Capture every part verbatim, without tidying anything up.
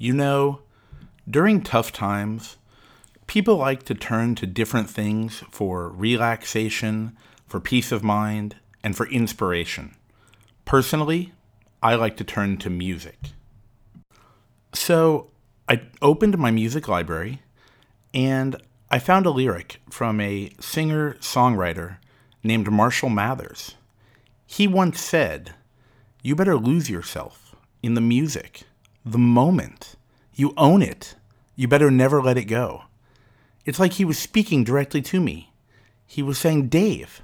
You know, during tough times, people like to turn to different things for relaxation, for peace of mind, and for inspiration. Personally, I like to turn to music. So I opened my music library, and I found a lyric from a singer-songwriter named Marshall Mathers. He once said, "You better lose yourself in the music. The moment. You own it. You better never let it go." It's like he was speaking directly to me. He was saying, Dave,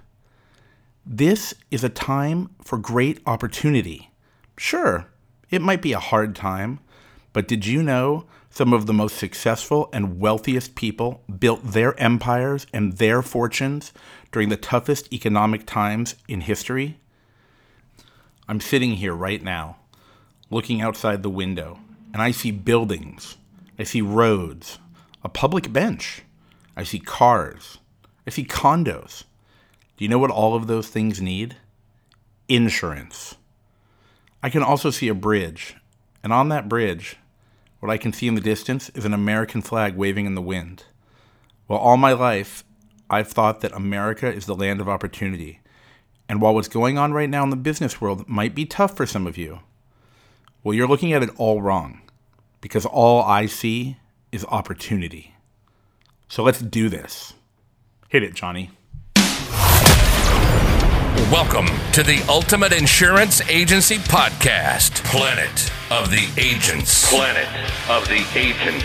this is a time for great opportunity. Sure, it might be a hard time, but did you know some of the most successful and wealthiest people built their empires and their fortunes during the toughest economic times in history? I'm sitting here right now, looking outside the window, and I see buildings, I see roads, a public bench, I see cars, I see condos. Do you know what all of those things need? Insurance. I can also see a bridge, and on that bridge, what I can see in the distance is an American flag waving in the wind. Well, all my life, I've thought that America is the land of opportunity, and while what's going on right now in the business world might be tough for some of you, well, you're looking at it all wrong, because all I see is opportunity. So let's do this. Hit it, Johnny. Welcome to the Ultimate Insurance Agency Podcast, Planet of the Agents. Planet of the Agents.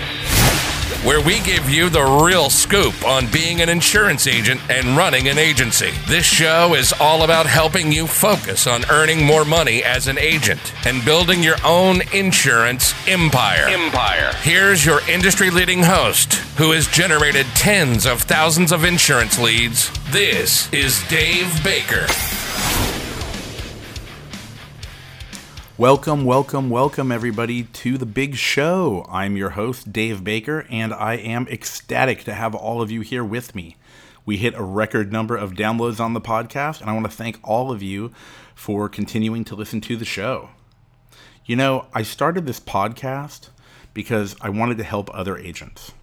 Where we give you the real scoop on being an insurance agent and running an agency. This show is all about helping you focus on earning more money as an agent and building your own insurance empire. Empire. Here's your industry-leading host, who has generated tens of thousands of insurance leads. This is Dave Baker. Welcome, welcome, welcome, everybody, to the big show. I'm your host, Dave Baker, and I am ecstatic to have all of you here with me. We hit a record number of downloads on the podcast, and I want to thank all of you for continuing to listen to the show. You know, I started this podcast because I wanted to help other agents.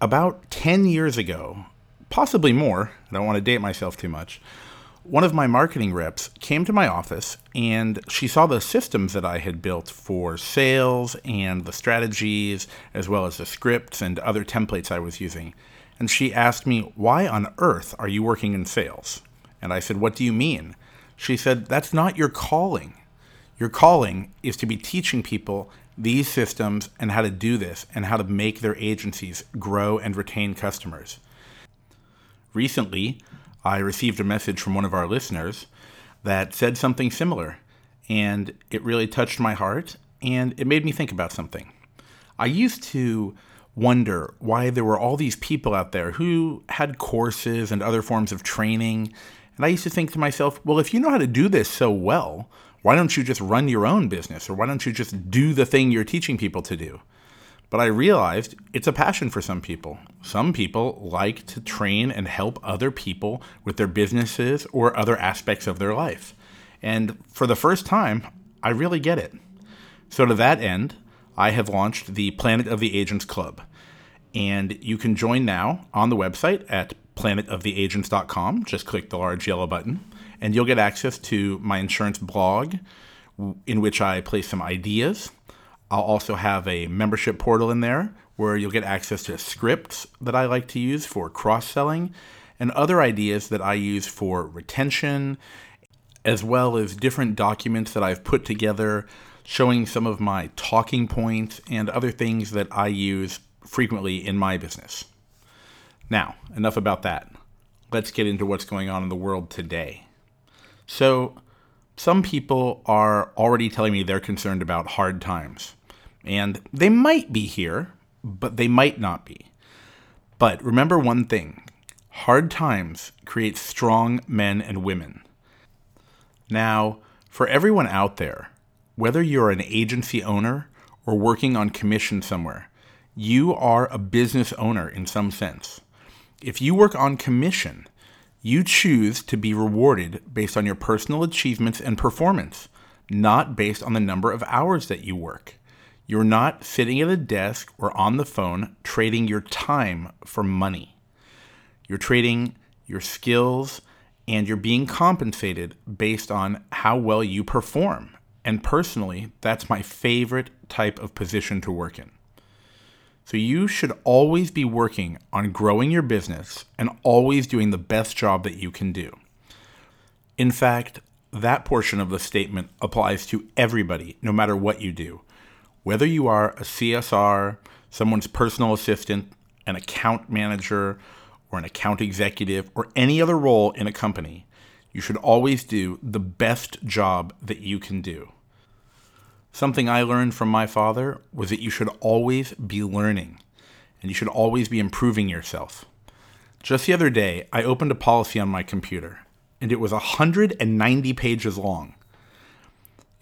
About ten years ago, possibly more, I don't want to date myself too much, one of my marketing reps came to my office and she saw the systems that I had built for sales and the strategies, as well as the scripts and other templates I was using. And she asked me, "Why on earth are you working in sales?" And I said, "What do you mean?" She said, "That's not your calling. Your calling is to be teaching people these systems and how to do this and how to make their agencies grow and retain customers." Recently, I received a message from one of our listeners that said something similar, and it really touched my heart, and it made me think about something. I used to wonder why there were all these people out there who had courses and other forms of training, and I used to think to myself, well, if you know how to do this so well, why don't you just run your own business, or why don't you just do the thing you're teaching people to do? But I realized it's a passion for some people. Some people like to train and help other people with their businesses or other aspects of their life. And for the first time, I really get it. So to that end, I have launched the Planet of the Agents Club. And you can join now on the website at planet of the agents dot com. Just click the large yellow button, and you'll get access to my insurance blog, in which I place some ideas. I'll also have a membership portal in there where you'll get access to scripts that I like to use for cross-selling and other ideas that I use for retention, as well as different documents that I've put together showing some of my talking points and other things that I use frequently in my business. Now, enough about that. Let's get into what's going on in the world today. So, some people are already telling me they're concerned about hard times, and they might be here, but they might not be. But remember one thing, hard times create strong men and women. Now, for everyone out there, whether you're an agency owner or working on commission somewhere, you are a business owner in some sense. If you work on commission, you choose to be rewarded based on your personal achievements and performance, not based on the number of hours that you work. You're not sitting at a desk or on the phone trading your time for money. You're trading your skills, and you're being compensated based on how well you perform. And personally, that's my favorite type of position to work in. So you should always be working on growing your business and always doing the best job that you can do. In fact, that portion of the statement applies to everybody, no matter what you do. Whether you are a C S R, someone's personal assistant, an account manager, or an account executive, or any other role in a company, you should always do the best job that you can do. Something I learned from my father was that you should always be learning, and you should always be improving yourself. Just the other day, I opened a policy on my computer, and it was one hundred ninety pages long.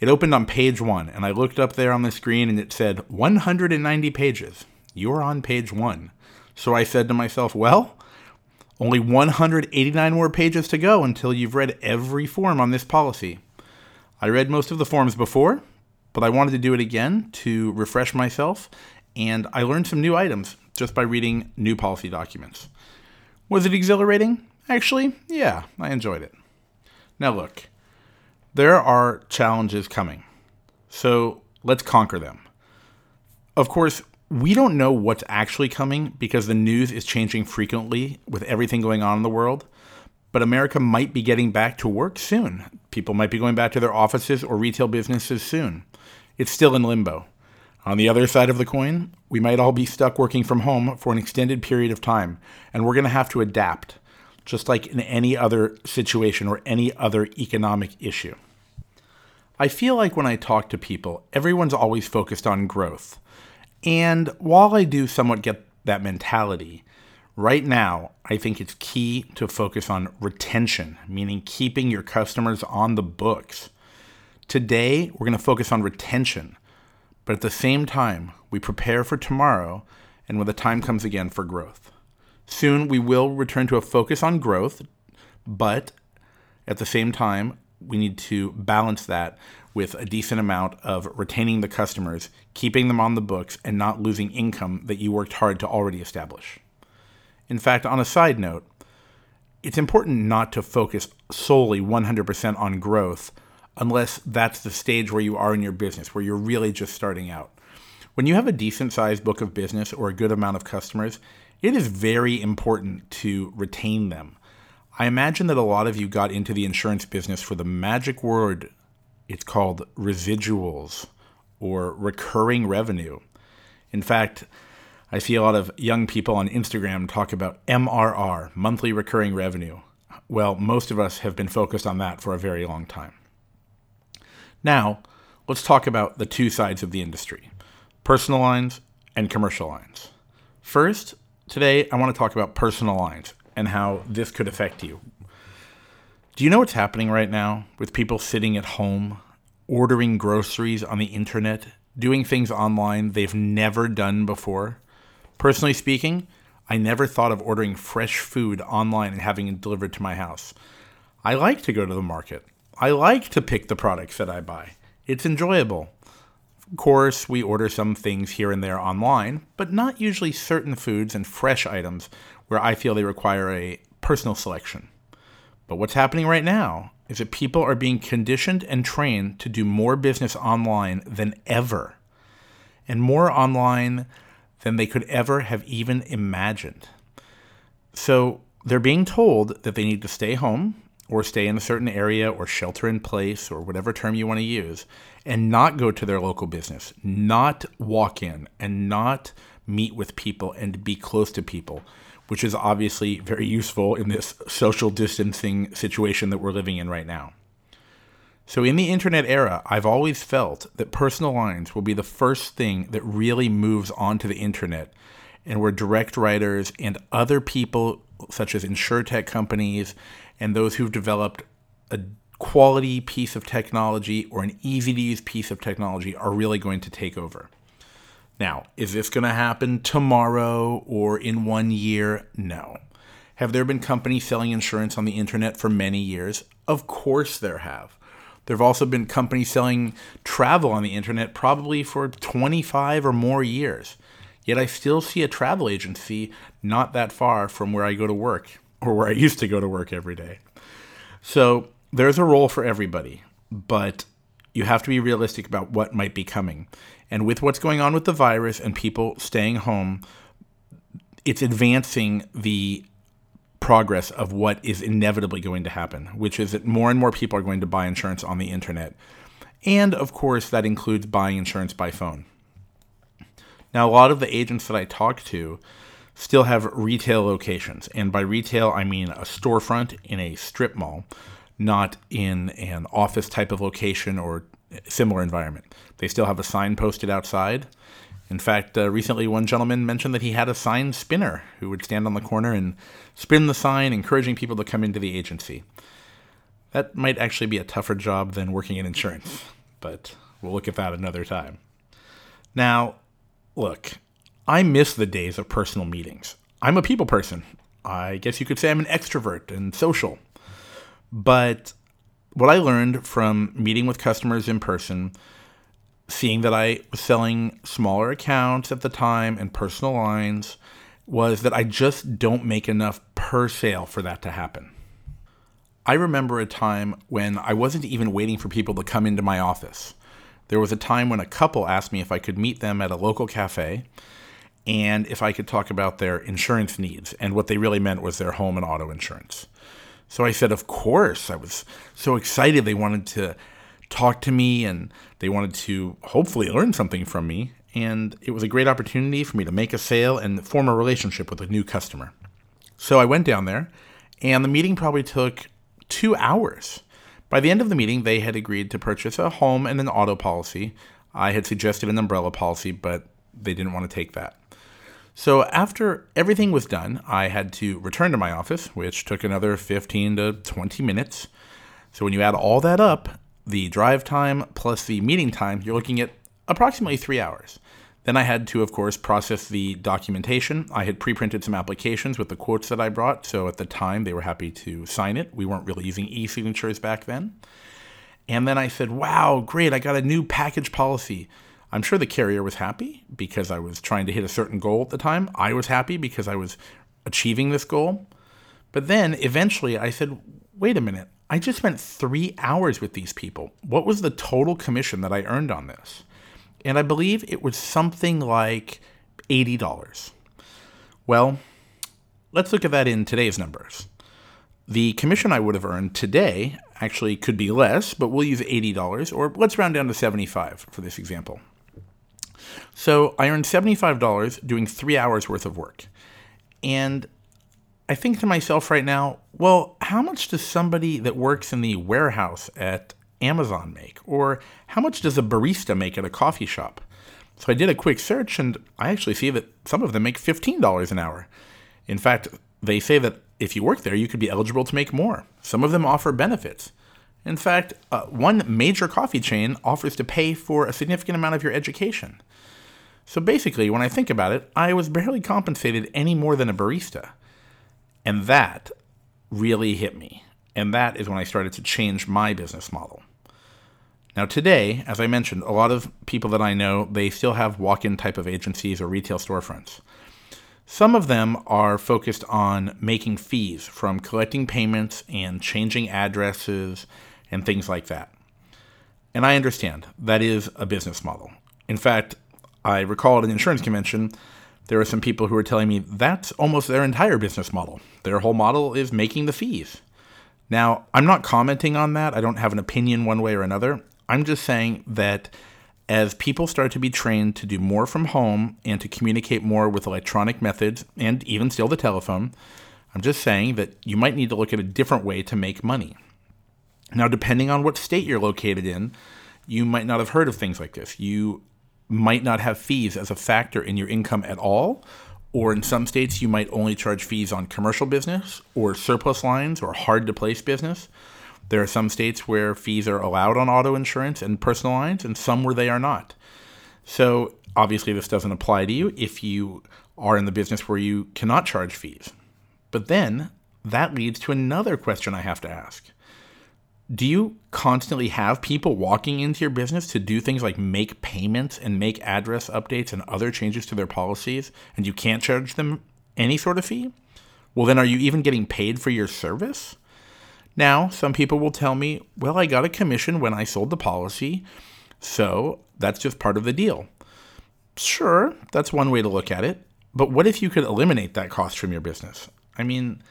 It opened on page one, and I looked up there on the screen, and it said, one hundred ninety pages. You're on page one. So I said to myself, well, only one hundred eighty-nine more pages to go until you've read every form on this policy. I read most of the forms before, but I wanted to do it again to refresh myself, and I learned some new items just by reading new policy documents. Was it exhilarating? Actually, yeah, I enjoyed it. Now look, there are challenges coming, so let's conquer them. Of course, we don't know what's actually coming because the news is changing frequently with everything going on in the world, but America might be getting back to work soon. People might be going back to their offices or retail businesses soon. It's still in limbo. On the other side of the coin, we might all be stuck working from home for an extended period of time, and we're going to have to adapt, just like in any other situation or any other economic issue. I feel like when I talk to people, everyone's always focused on growth. And while I do somewhat get that mentality, right now, I think it's key to focus on retention, meaning keeping your customers on the books. Today, we're going to focus on retention, but at the same time, we prepare for tomorrow and when the time comes again for growth. Soon, we will return to a focus on growth, but at the same time, we need to balance that with a decent amount of retaining the customers, keeping them on the books, and not losing income that you worked hard to already establish. In fact, on a side note, it's important not to focus solely one hundred percent on growth unless that's the stage where you are in your business, where you're really just starting out. When you have a decent-sized book of business or a good amount of customers, it is very important to retain them. I imagine that a lot of you got into the insurance business for the magic word. It's called residuals or recurring revenue. In fact, I see a lot of young people on Instagram talk about M R R, monthly recurring revenue. Well, most of us have been focused on that for a very long time. Now, let's talk about the two sides of the industry, personal lines and commercial lines. First, today I want to talk about personal lines and how this could affect you. Do you know what's happening right now with people sitting at home, ordering groceries on the internet, doing things online they've never done before? Personally speaking, I never thought of ordering fresh food online and having it delivered to my house. I like to go to the market. I like to pick the products that I buy. It's enjoyable. Of course, we order some things here and there online, but not usually certain foods and fresh items where I feel they require a personal selection. But what's happening right now is that people are being conditioned and trained to do more business online than ever, and more online than they could ever have even imagined. So they're being told that they need to stay home or stay in a certain area or shelter in place or whatever term you want to use and not go to their local business, not walk in and not meet with people and be close to people, which is obviously very useful in this social distancing situation that we're living in right now. So in the internet era, I've always felt that personal lines will be the first thing that really moves onto the internet and where direct writers and other people such as insurtech companies and those who've developed a quality piece of technology or an easy-to-use piece of technology are really going to take over. Now, is this going to happen tomorrow or in one year? No. Have there been companies selling insurance on the internet for many years? Of course there have. There have also been companies selling travel on the internet probably for twenty-five or more years. Yet I still see a travel agency not that far from where I go to work, or where I used to go to work every day. So there's a role for everybody, but you have to be realistic about what might be coming. And with what's going on with the virus and people staying home, it's advancing the progress of what is inevitably going to happen, which is that more and more people are going to buy insurance on the internet. And of course, that includes buying insurance by phone. Now, a lot of the agents that I talk to still have retail locations. And by retail, I mean a storefront in a strip mall, not in an office type of location or similar environment. They still have a sign posted outside. In fact, uh, recently one gentleman mentioned that he had a sign spinner who would stand on the corner and spin the sign, encouraging people to come into the agency. That might actually be a tougher job than working in insurance, but we'll look at that another time. Now, look, I miss the days of personal meetings. I'm a people person. I guess you could say I'm an extrovert and social. But what I learned from meeting with customers in person, seeing that I was selling smaller accounts at the time and personal lines, was that I just don't make enough per sale for that to happen. I remember a time when I wasn't even waiting for people to come into my office. There was a time when a couple asked me if I could meet them at a local cafe and if I could talk about their insurance needs, and what they really meant was their home and auto insurance. So I said, of course. I was so excited. They wanted to talk to me and they wanted to hopefully learn something from me. And it was a great opportunity for me to make a sale and form a relationship with a new customer. So I went down there and the meeting probably took two hours. By the end of the meeting, they had agreed to purchase a home and an auto policy. I had suggested an umbrella policy, but they didn't want to take that. So after everything was done, I had to return to my office, which took another fifteen to twenty minutes. So when you add all that up, the drive time plus the meeting time, you're looking at approximately three hours. Then I had to, of course, process the documentation. I had pre-printed some applications with the quotes that I brought. So at the time, they were happy to sign it. We weren't really using e-signatures back then. And then I said, wow, great, I got a new package policy. I'm sure the carrier was happy because I was trying to hit a certain goal at the time. I was happy because I was achieving this goal. But then eventually I said, wait a minute, I just spent three hours with these people. What was the total commission that I earned on this? And I believe it was something like eighty dollars. Well, let's look at that in today's numbers. The commission I would have earned today actually could be less, but we'll use eighty dollars, or let's round down to seventy-five dollars for this example. So I earned seventy-five dollars doing three hours worth of work. And I think to myself right now, well, how much does somebody that works in the warehouse at Amazon make? Or how much does a barista make at a coffee shop? So I did a quick search and I actually see that some of them make fifteen dollars an hour. In fact, they say that if you work there, you could be eligible to make more. Some of them offer benefits. In fact, uh, one major coffee chain offers to pay for a significant amount of your education. So basically, when I think about it, I was barely compensated any more than a barista. And that really hit me. And that is when I started to change my business model. Now today, as I mentioned, a lot of people that I know, they still have walk-in type of agencies or retail storefronts. Some of them are focused on making fees from collecting payments and changing addresses and things like that. And I understand that is a business model. In fact, I recall at an insurance convention, there were some people who were telling me that's almost their entire business model. Their whole model is making the fees. Now, I'm not commenting on that. I don't have an opinion one way or another. I'm just saying that as people start to be trained to do more from home and to communicate more with electronic methods and even still the telephone, I'm just saying that you might need to look at a different way to make money. Now, depending on what state you're located in, you might not have heard of things like this. You might not have fees as a factor in your income at all, or in some states you might only charge fees on commercial business or surplus lines or hard-to-place business. There are some states where fees are allowed on auto insurance and personal lines, and some where they are not. So obviously this doesn't apply to you if you are in the business where you cannot charge fees. But then that leads to another question I have to ask. Do you constantly have people walking into your business to do things like make payments and make address updates and other changes to their policies, and you can't charge them any sort of fee? Well, then are you even getting paid for your service? Now, some people will tell me, well, I got a commission when I sold the policy, so that's just part of the deal. Sure, that's one way to look at it, but what if you could eliminate that cost from your business? I mean,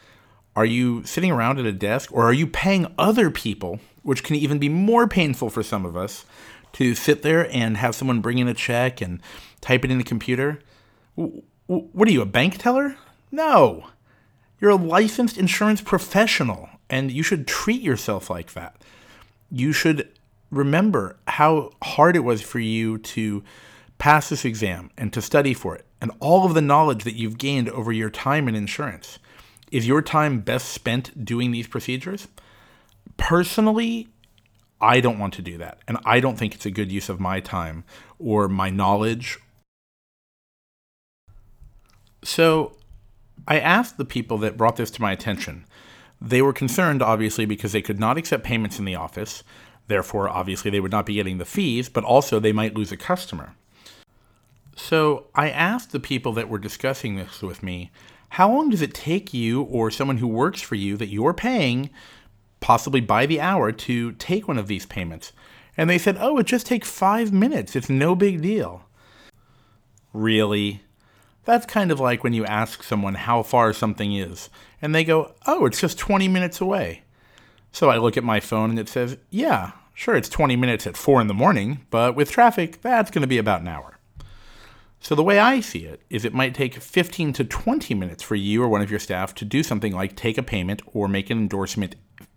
are you sitting around at a desk, or are you paying other people, which can even be more painful for some of us, to sit there and have someone bring in a check and type it in the computer? What are you, a bank teller? No. You're a licensed insurance professional, and you should treat yourself like that. You should remember how hard it was for you to pass this exam and to study for it, and all of the knowledge that you've gained over your time in insurance. Is your time best spent doing these procedures? Personally, I don't want to do that. And I don't think it's a good use of my time or my knowledge. So I asked the people that brought this to my attention. They were concerned, obviously, because they could not accept payments in the office. Therefore, obviously, they would not be getting the fees, but also they might lose a customer. So I asked the people that were discussing this with me, how long does it take you or someone who works for you that you're paying, possibly by the hour, to take one of these payments? And they said, oh, it just takes five minutes. It's no big deal. Really? That's kind of like when you ask someone how far something is, and they go, oh, it's just twenty minutes away. So I look at my phone and it says, yeah, sure, it's twenty minutes at four in the morning, but with traffic, that's going to be about an hour. So the way I see it is it might take fifteen to twenty minutes for you or one of your staff to do something like take a payment or make an endorsement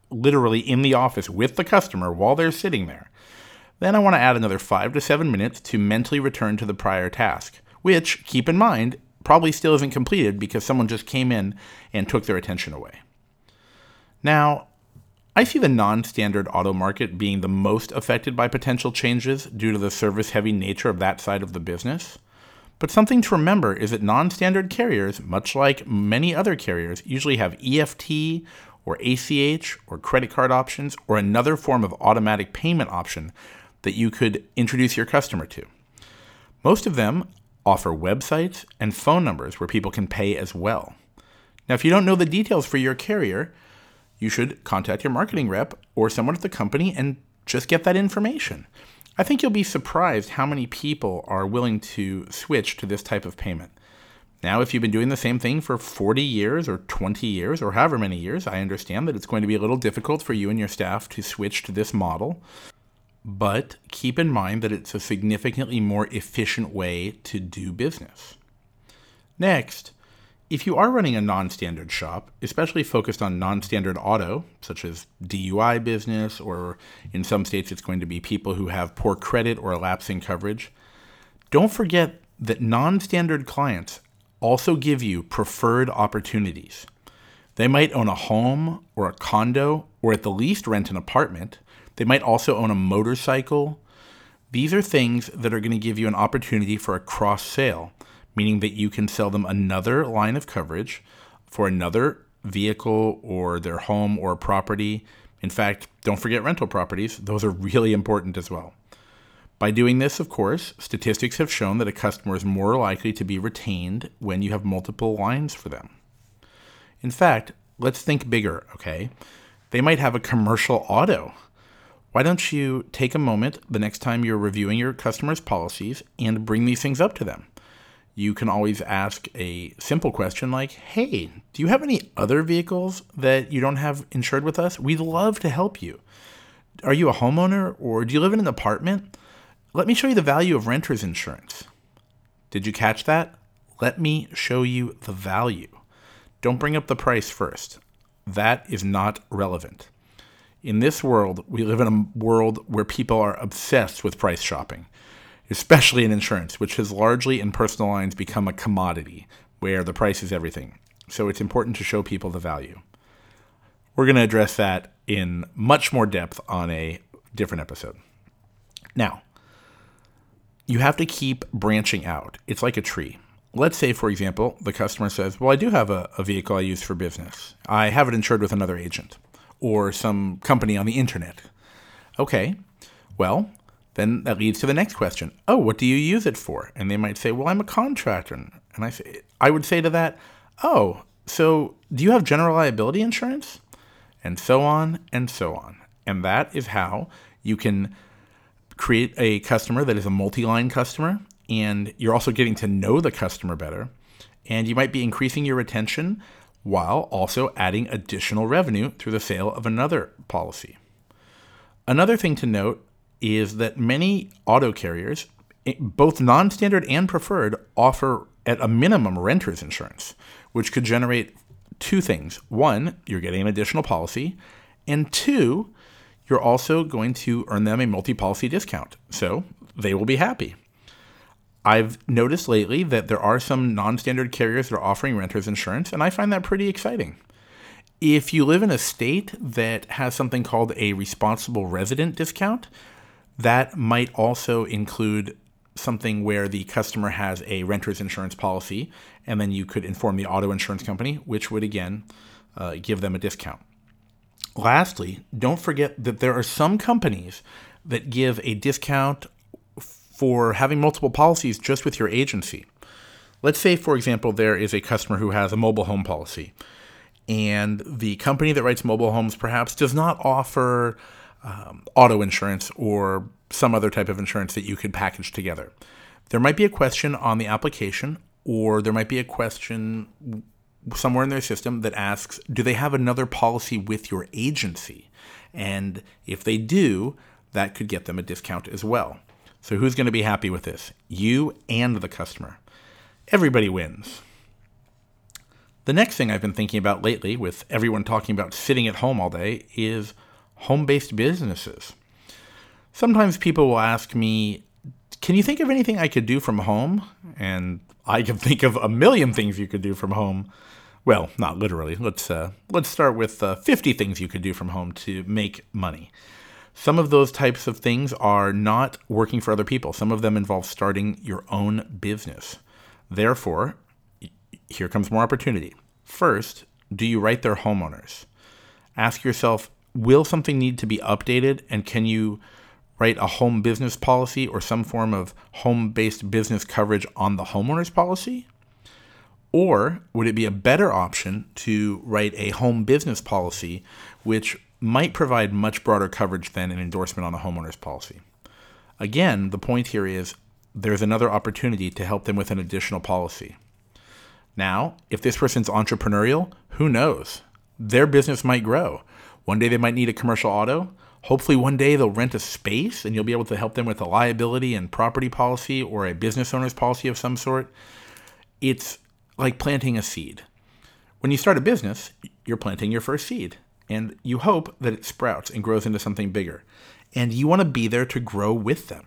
literally in the office with the customer while they're sitting there. Then I want to add another five to seven minutes to mentally return to the prior task, which, keep in mind, probably still isn't completed because someone just came in and took their attention away. Now, I see the non-standard auto market being the most affected by potential changes due to the service-heavy nature of that side of the business. But something to remember is that non-standard carriers, much like many other carriers, usually have E F T or A C H or credit card options or another form of automatic payment option that you could introduce your customer to. Most of them offer websites and phone numbers where people can pay as well. Now, if you don't know the details for your carrier, you should contact your marketing rep or someone at the company and just get that information. I think you'll be surprised how many people are willing to switch to this type of payment. Now, if you've been doing the same thing for forty years or twenty years or however many years, I understand that it's going to be a little difficult for you and your staff to switch to this model. But keep in mind that it's a significantly more efficient way to do business. Next, if you are running a non-standard shop, especially focused on non-standard auto, such as D U I business, or in some states it's going to be people who have poor credit or lapsing coverage, don't forget that non-standard clients also give you preferred opportunities. They might own a home or a condo, or at the least rent an apartment. They might also own a motorcycle. These are things that are going to give you an opportunity for a cross-sale, meaning that you can sell them another line of coverage for another vehicle or their home or property. In fact, don't forget rental properties. Those are really important as well. By doing this, of course, statistics have shown that a customer is more likely to be retained when you have multiple lines for them. In fact, let's think bigger, okay? They might have a commercial auto. Why don't you take a moment the next time you're reviewing your customer's policies and bring these things up to them? You can always ask a simple question like, hey, do you have any other vehicles that you don't have insured with us? We'd love to help you. Are you a homeowner or do you live in an apartment? Let me show you the value of renter's insurance. Did you catch that? Let me show you the value. Don't bring up the price first. That is not relevant. In this world, we live in a world where people are obsessed with price shopping, especially in insurance, which has largely in personal lines become a commodity where the price is everything. So it's important to show people the value. We're going to address that in much more depth on a different episode. Now, you have to keep branching out. It's like a tree. Let's say, for example, the customer says, well, I do have a, a vehicle I use for business. I have it insured with another agent. or some company on the internet. Okay, well, then that leads to the next question. Oh, what do you use it for? And they might say, well, I'm a contractor. And I say, I would say to that, oh, so do you have general liability insurance? And so on and so on. And that is how you can create a customer that is a multi-line customer, and you're also getting to know the customer better, and you might be increasing your retention while also adding additional revenue through the sale of another policy. Another thing to note is that many auto carriers, both non-standard and preferred, offer at a minimum renter's insurance, which could generate two things. One, you're getting an additional policy, and two, you're also going to earn them a multi-policy discount, so they will be happy. I've noticed lately that there are some non-standard carriers that are offering renter's insurance, and I find that pretty exciting. If you live in a state that has something called a responsible resident discount, that might also include something where the customer has a renter's insurance policy, and then you could inform the auto insurance company, which would again uh, give them a discount. Lastly, don't forget that there are some companies that give a discount for having multiple policies just with your agency. Let's say, for example, there is a customer who has a mobile home policy, and the company that writes mobile homes perhaps does not offer um, auto insurance or some other type of insurance that you could package together. There might be a question on the application, or there might be a question somewhere in their system that asks, do they have another policy with your agency? And if they do, that could get them a discount as well. So who's going to be happy with this? You and the customer. Everybody wins. The next thing I've been thinking about lately, with everyone talking about sitting at home all day, is home-based businesses. Sometimes people will ask me, can you think of anything I could do from home? And I can think of a million things you could do from home. Well, not literally. Let's uh, let's start with uh, fifty things you could do from home to make money. Some of those types of things are not working for other people. Some of them involve starting your own business. Therefore, here comes more opportunity. First, do you write their homeowners? Ask yourself, will something need to be updated, and can you write a home business policy or some form of home-based business coverage on the homeowner's policy? Or would it be a better option to write a home business policy, which might provide much broader coverage than an endorsement on a homeowner's policy? Again, the point here is there's another opportunity to help them with an additional policy. Now, if this person's entrepreneurial, who knows? Their business might grow. One day they might need a commercial auto. Hopefully one day they'll rent a space, and you'll be able to help them with a liability and property policy or a business owner's policy of some sort. It's like planting a seed. When you start a business, you're planting your first seed, and you hope that it sprouts and grows into something bigger. And you want to be there to grow with them.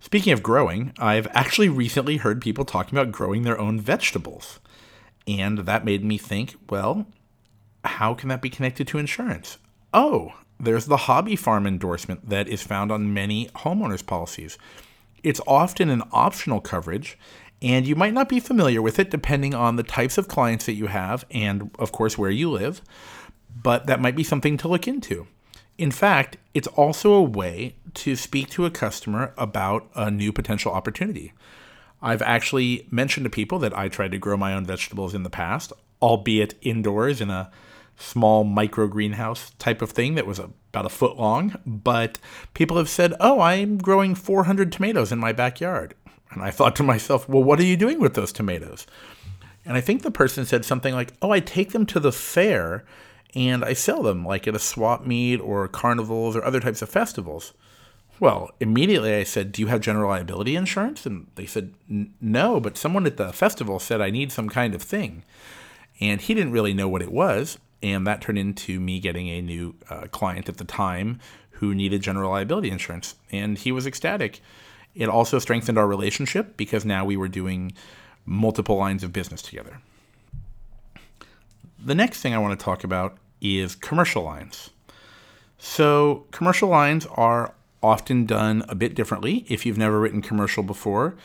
Speaking of growing, I've actually recently heard people talking about growing their own vegetables. And that made me think, well, how can that be connected to insurance? Oh, there's the hobby farm endorsement that is found on many homeowners policies. It's often an optional coverage, and you might not be familiar with it depending on the types of clients that you have and, of course, where you live, but that might be something to look into. In fact, it's also a way to speak to a customer about a new potential opportunity. I've actually mentioned to people that I tried to grow my own vegetables in the past, albeit indoors in a small micro greenhouse type of thing that was about a foot long, but people have said, oh, I'm growing four hundred tomatoes in my backyard. And I thought to myself, well, what are you doing with those tomatoes? And I think the person said something like, oh, I take them to the fair and I sell them, like at a swap meet or carnivals or other types of festivals. Well, immediately I said, do you have general liability insurance? And they said, no, but someone at the festival said I need some kind of thing. And he didn't really know what it was. And that turned into me getting a new uh, client at the time who needed general liability insurance. And he was ecstatic. It also strengthened our relationship because now we were doing multiple lines of business together. The next thing I want to talk about is commercial lines. So commercial lines are often done a bit differently. If you've never written commercial before,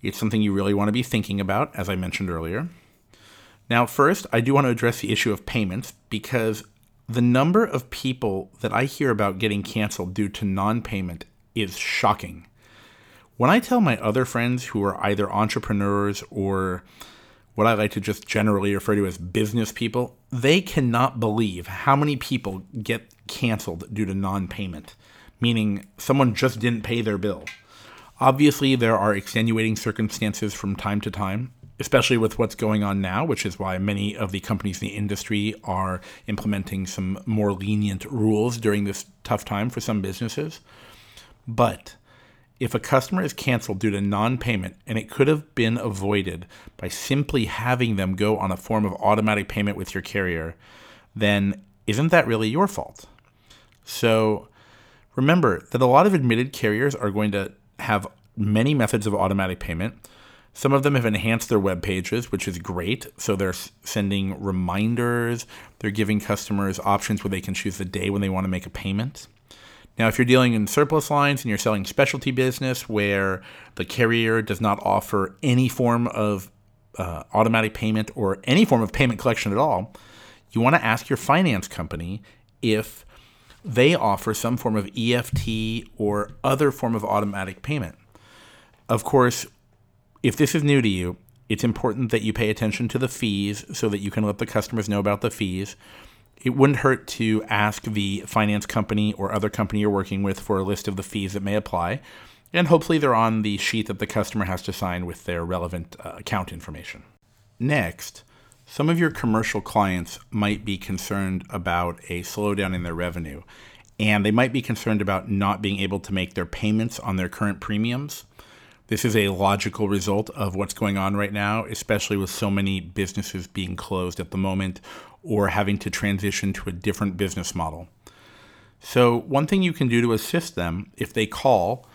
it's something you really want to be thinking about, as I mentioned earlier. Now, first, I do want to address the issue of payments because The number of people that I hear about getting canceled due to non-payment is shocking. When I tell my other friends who are either entrepreneurs or what I like to just generally refer to as business people, they cannot believe how many people get canceled due to non-payment, meaning someone just didn't pay their bill. Obviously, there are extenuating circumstances from time to time, especially with what's going on now, which is why many of the companies in the industry are implementing some more lenient rules during this tough time for some businesses. But if a customer is canceled due to non-payment, and it could have been avoided by simply having them go on a form of automatic payment with your carrier, then isn't that really your fault? So remember that a lot of admitted carriers are going to have many methods of automatic payment. Some of them have enhanced their web pages, which is great. So they're sending reminders. They're giving customers options where they can choose the day when they want to make a payment. Now, if you're dealing in surplus lines and you're selling specialty business where the carrier does not offer any form of uh, automatic payment or any form of payment collection at all, you want to ask your finance company if they offer some form of E F T or other form of automatic payment. Of course, if this is new to you, it's important that you pay attention to the fees so that you can let the customers know about the fees. It wouldn't hurt to ask the finance company or other company you're working with for a list of the fees that may apply, and hopefully they're on the sheet that the customer has to sign with their relevant uh, account information. Next, some of your commercial clients might be concerned about a slowdown in their revenue, and they might be concerned about not being able to make their payments on their current premiums. This is a logical result of what's going on right now, especially with so many businesses being closed at the moment or having to transition to a different business model. So one thing you can do to assist them, if they call,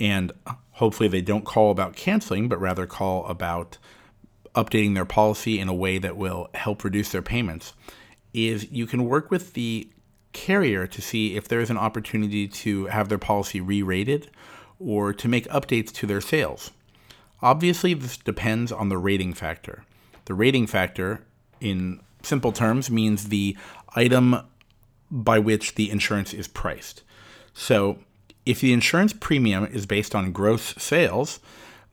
and hopefully they don't call about canceling, but rather call about updating their policy in a way that will help reduce their payments, is you can work with the carrier to see if there is an opportunity to have their policy re-rated or to make updates to their sales. Obviously, this depends on the rating factor. The rating factor, in simple terms, means the item by which the insurance is priced. So if the insurance premium is based on gross sales,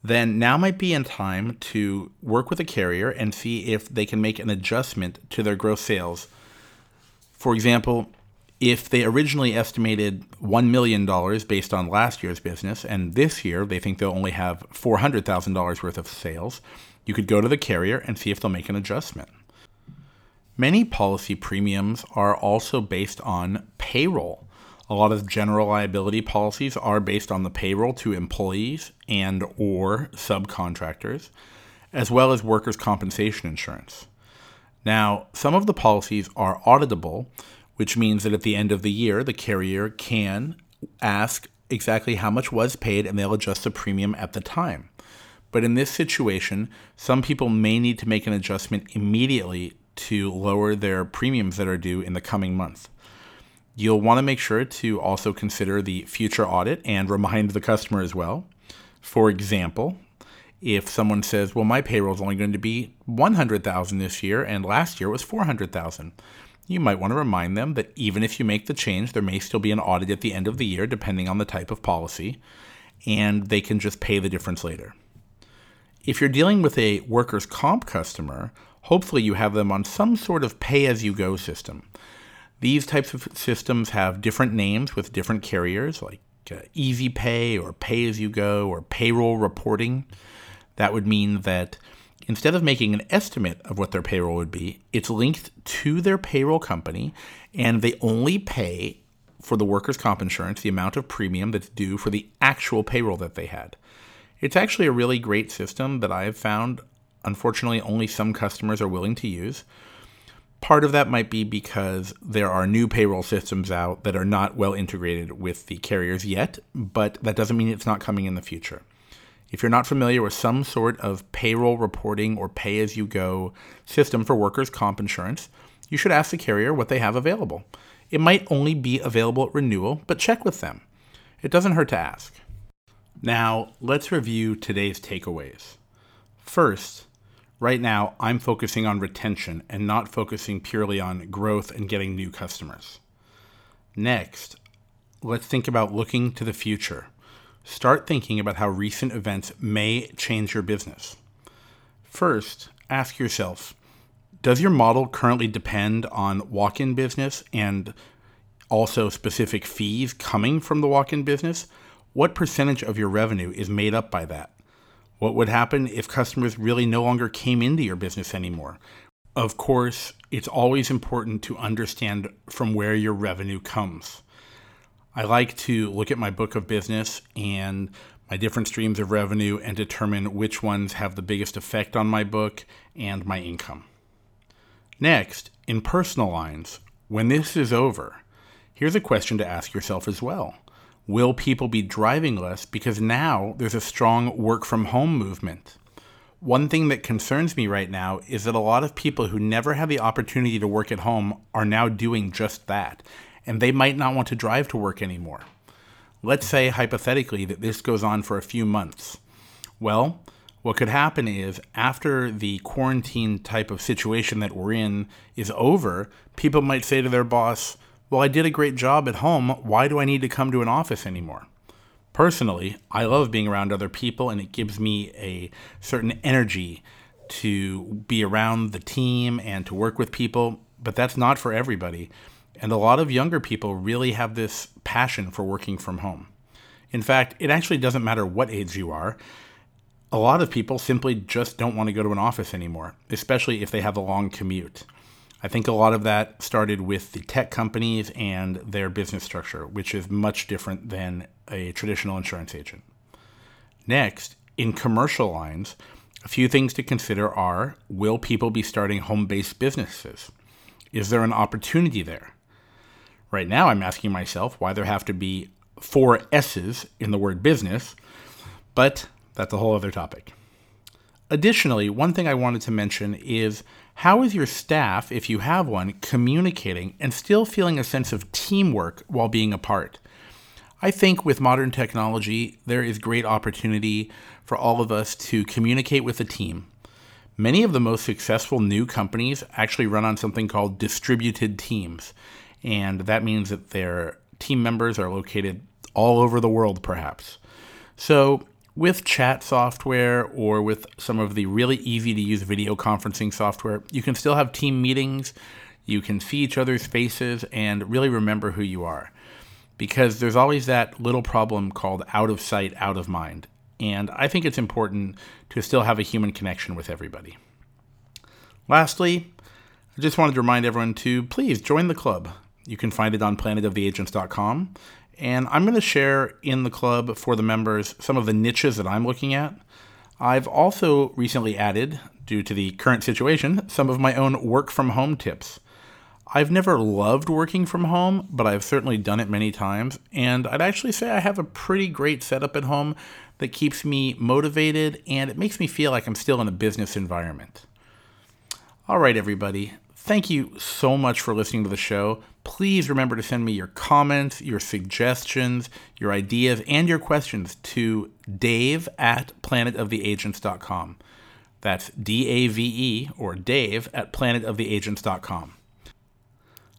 then now might be in time to work with a carrier and see if they can make an adjustment to their gross sales. For example, if they originally estimated one million dollars based on last year's business, and this year they think they'll only have four hundred thousand dollars worth of sales, you could go to the carrier and see if they'll make an adjustment. Many policy premiums are also based on payroll. A lot of general liability policies are based on the payroll to employees and or subcontractors, as well as workers' compensation insurance. Now, some of the policies are auditable, which means that at the end of the year, the carrier can ask exactly how much was paid and they'll adjust the premium at the time. But in this situation, some people may need to make an adjustment immediately to lower their premiums that are due in the coming month. You'll want to make sure to also consider the future audit and remind the customer as well. For example, if someone says, well, my payroll is only going to be one hundred thousand dollars this year and last year was four hundred thousand dollars. You might want to remind them that even if you make the change, there may still be an audit at the end of the year, depending on the type of policy, and they can just pay the difference later. If you're dealing with a workers' comp customer, hopefully you have them on some sort of pay-as-you-go system. These types of systems have different names with different carriers, like uh, Easy Pay or Pay-as-you-go or Payroll Reporting. That would mean that instead of making an estimate of what their payroll would be, it's linked to their payroll company, and they only pay for the workers' comp insurance the amount of premium that's due for the actual payroll that they had. It's actually a really great system that I have found, unfortunately, only some customers are willing to use. Part of that might be because there are new payroll systems out that are not well integrated with the carriers yet, but that doesn't mean it's not coming in the future. If you're not familiar with some sort of payroll reporting or pay-as-you-go system for workers' comp insurance, you should ask the carrier what they have available. It might only be available at renewal, but check with them. It doesn't hurt to ask. Now, let's review today's takeaways. First, Right now, I'm focusing on retention and not focusing purely on growth and getting new customers. Next, let's think about looking to the future. Start thinking about how recent events may change your business. First, ask yourself, does your model currently depend on walk-in business and also specific fees coming from the walk-in business? What percentage of your revenue is made up by that? What would happen if customers really no longer came into your business anymore? Of course, it's always important to understand from where your revenue comes. I like to look at my book of business and my different streams of revenue and determine which ones have the biggest effect on my book and my income. Next, in personal lines, when this is over, here's a question to ask yourself as well. Will people be driving less because now there's a strong work-from-home movement? One thing that concerns me right now is that a lot of people who never had the opportunity to work at home are now doing just that, and they might not want to drive to work anymore. Let's say, hypothetically, that this goes on for a few months. Well, what could happen is, after the quarantine type of situation that we're in is over, people might say to their boss, well, I did a great job at home. Why do I need to come to an office anymore? Personally, I love being around other people, and it gives me a certain energy to be around the team and to work with people, but that's not for everybody. And a lot of younger people really have this passion for working from home. In fact, it actually doesn't matter what age you are. A lot of people simply just don't want to go to an office anymore, especially if they have a long commute. I think a lot of that started with the tech companies and their business structure, which is much different than a traditional insurance agent. Next, in commercial lines, a few things to consider are, will people be starting home-based businesses? Is there an opportunity there? Right now, I'm asking myself why there have to be four S's in the word business, but that's a whole other topic. Additionally, one thing I wanted to mention is, how is your staff, if you have one, communicating and still feeling a sense of teamwork while being apart? I think with modern technology, there is great opportunity for all of us to communicate with a team. Many of the most successful new companies actually run on something called distributed teams. And that means that their team members are located all over the world, perhaps. So with chat software or with some of the really easy-to-use video conferencing software, you can still have team meetings, you can see each other's faces, and really remember who you are. Because there's always that little problem called out of sight, out of mind. And I think it's important to still have a human connection with everybody. Lastly, I just wanted to remind everyone to please join the club. You can find it on planet of the agents dot com. And I'm going to share in the club for the members some of the niches that I'm looking at. I've also recently added, due to the current situation, some of my own work from home tips. I've never loved working from home, but I've certainly done it many times. And I'd actually say I have a pretty great setup at home that keeps me motivated, and it makes me feel like I'm still in a business environment. All right, everybody. Thank you so much for listening to the show. Please remember to send me your comments, your suggestions, your ideas, and your questions to Dave at planet of the agents dot com. That's D A V E, or Dave at planet of the agents dot com.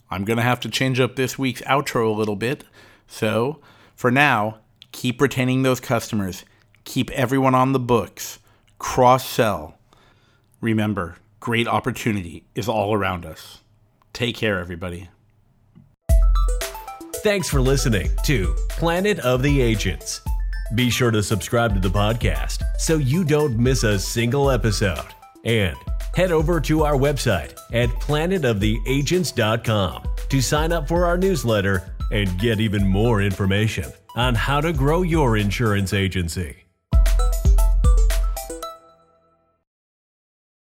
I'm going to have to change up this week's outro a little bit. So for now, keep retaining those customers. Keep everyone on the books. Cross-sell. Remember, great opportunity is all around us. Take care, everybody. Thanks for listening to Planet of the Agents. Be sure to subscribe to the podcast so you don't miss a single episode. And head over to our website at planet of the agents dot com to sign up for our newsletter and get even more information on how to grow your insurance agency.